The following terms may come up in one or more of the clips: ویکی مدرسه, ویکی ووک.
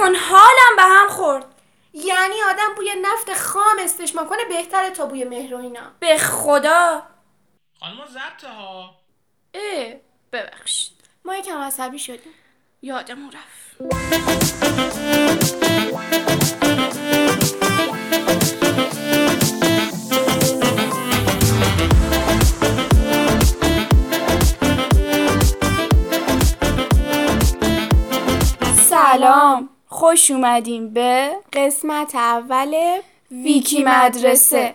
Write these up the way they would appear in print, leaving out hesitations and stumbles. کن حالم به هم خورد. یعنی آدم بوی نفت خام استشمام کنه بهتره تا بوی مهر و اینا. به خدا خانم زبطه ها. ببخشید ما یکم عصبی شدیم یادمون رفت. سلام، خوش اومدیم به قسمت اول ویکی مدرسه.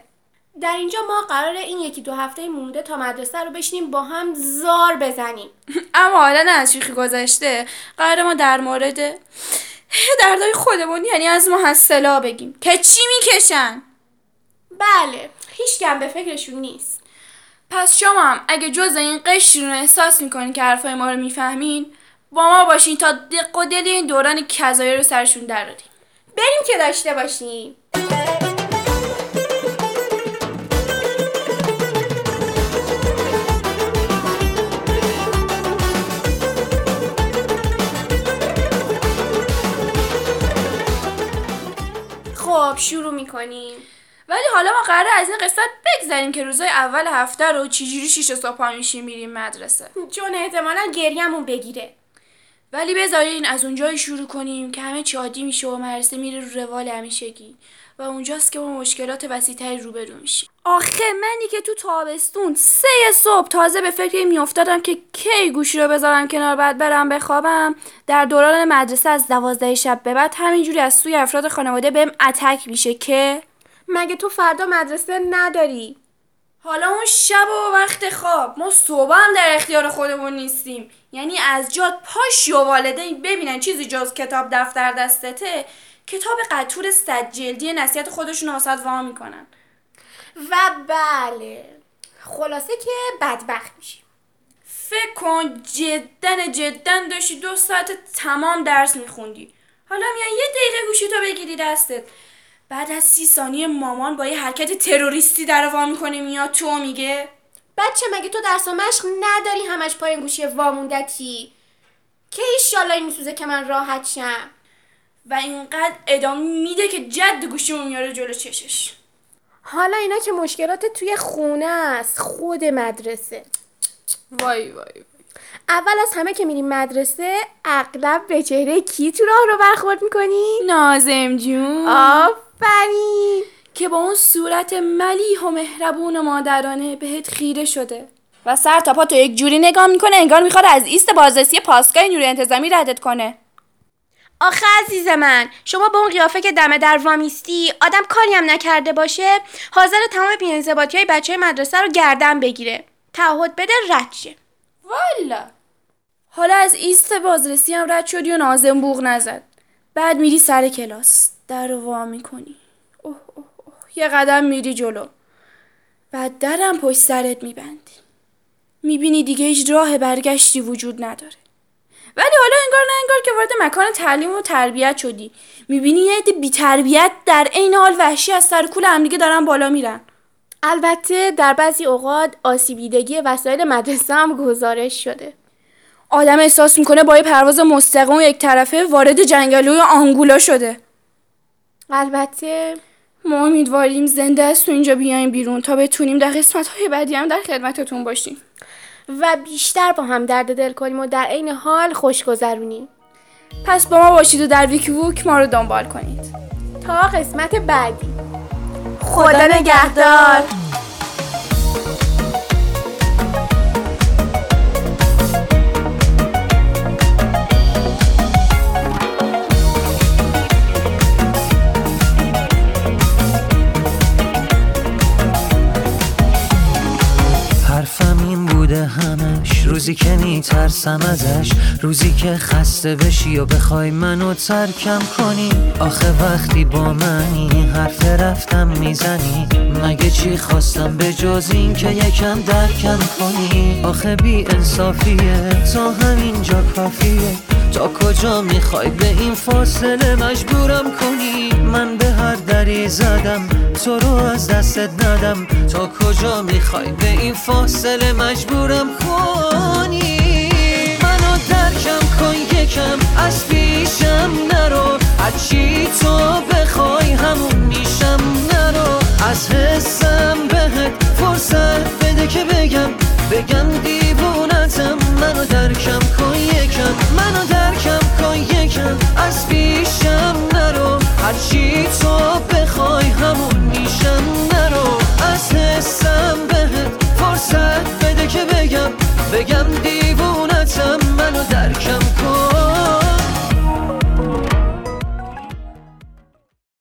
در اینجا ما قراره این یکی دو هفته مونده تا مدرسه رو بشینیم با هم زار بزنیم. اما حالا نه از شوخی گذشته، قراره ما در مورد دردهای خودمون یعنی از محصلا بگیم که چی میکشن. بله، هیچ کم به فکرشون نیست. پس شما هم اگه جز این قشر رو احساس میکنین که حرفای ما رو میفهمین، با ما باشین تا دق و دلی این دوران کذایی رو سرشون در آریم. بریم که داشته باشیم. خب شروع میکنیم. ولی حالا ما قراره از این قصه بگذریم که روزای اول هفته رو چجوری 6 صبح پا میشیم میریم مدرسه، چون احتمالا گریه‌مون بگیره. ولی بذارین از اونجایی شروع کنیم که همه چی عادی میشه و مدرسه میره رو روال همیشگی و اونجاست که با مشکلات وسیع‌تری روبرو میشیم. آخه منی که تو تابستون 3 صبح تازه به فکر میافتادم که کی گوشی رو بذارم کنار بعد برم بخوابم، در دوران مدرسه از 12 شب به بعد همینجوری از سوی افراد خانواده بهم اتک میشه که مگه تو فردا مدرسه نداری؟ حالا اون شب و وقت خواب ما صبح هم در اختیار خودمون نیستیم. یعنی از جات پاش یا والدین ببینن چیزی جز کتاب دفتر دستته، کتاب قطور 100 جلدی نصیحت خودشون واسط وا میکنن. و بله، خلاصه که بدبخت میشیم. فکر کن جدن داشتی 2 ساعت تمام درس میخوندی، حالا میان 1 دقیقه گوشی تو بگیری دستت، بعد از 30 ثانیه مامان با یه حرکت تروریستی در وا میکنه میاد تو میگه بچه مگه تو درس و مشق نداری همش پای گوشی واموندتی؟ که ایشالله این میسوزه که من راحت شم. و اینقدر ادامه میده که جد گوشیمون میاره جلو چشش. حالا اینا که مشکلات توی خونه است، خود مدرسه وای. اول از همه که میریم مدرسه اغلب به چهره کی تو راه رو برخورد میکنی؟ ناظم جون. آفرین، که با اون صورت ملیح و مهربون و مادرانه بهت خیره شده و سر تا پا تو یک جوری نگاه میکنه انگار میخواد از ایست بازرسی پاسگاه نیروی انتظامی ردت کنه. آخه عزیز من، شما با اون قیافه که دم در وامیستی، آدم کاری هم نکرده باشه حاضر تمام بی‌انضباطی‌های بچه‌های مدرسه رو گردن بگیره، تعهد بده رد شه. والا حالا از ایست بازرسی هم رد شدی و ناظم بوق نزد. بعد میری سر کلاس، در رو وا میکنی، یه قدم میری جلو، بعد درم پشت سرت میبندی. میبینی دیگه هیچ راه برگشتی وجود نداره. ولی حالا انگار که وارد مکان تعلیم و تربیت شدی. میبینی یه عده بی‌تربیت در عین حال وحشی از سر کول هم دیگه دارن بالا میرن. البته در بعضی اوقات آسیبیدگی وسایل مدرسه هم گزارش شده. آدم احساس میکنه با یه پرواز مستقیم یک طرفه وارد جنگلوی آنگولا شده. البته ما امیدواریم زنده از تو اینجا بیایم بیرون تا بتونیم در قسمت‌های بعدی هم در خدمتتون باشیم و بیشتر با هم درد دل کنیم و در عین حال خوشگذرونیم. پس با ما باشید و در ویکی ووک ما رو دنبال کنید تا قسمت بعدی. خدا نگهدار. همش روزی که میترسم ازش، روزی که خسته بشی و بخوای منو ترکم کنی. آخه وقتی با منی حرف رفتم میزنی، مگه چی خواستم به جز این که یکم درکم کنی؟ آخه بی انصافیه، تا همینجا کافیه، تا کجا میخوای به این فاصله مجبورم کنی؟ من به هر دری زدم تو رو از دستت ندم، تا کجا میخوای به این فاصله مجبورم کنی؟ منو درکم کن یکم، از پیشم نرو، هرچی تو بخوای همون میشم، نرو از حسم بهت فرصت بده که بگم دیوونتم، منو درکم کن یکم، منو درکم کن یکم، از پیشم نرو، هرچی تو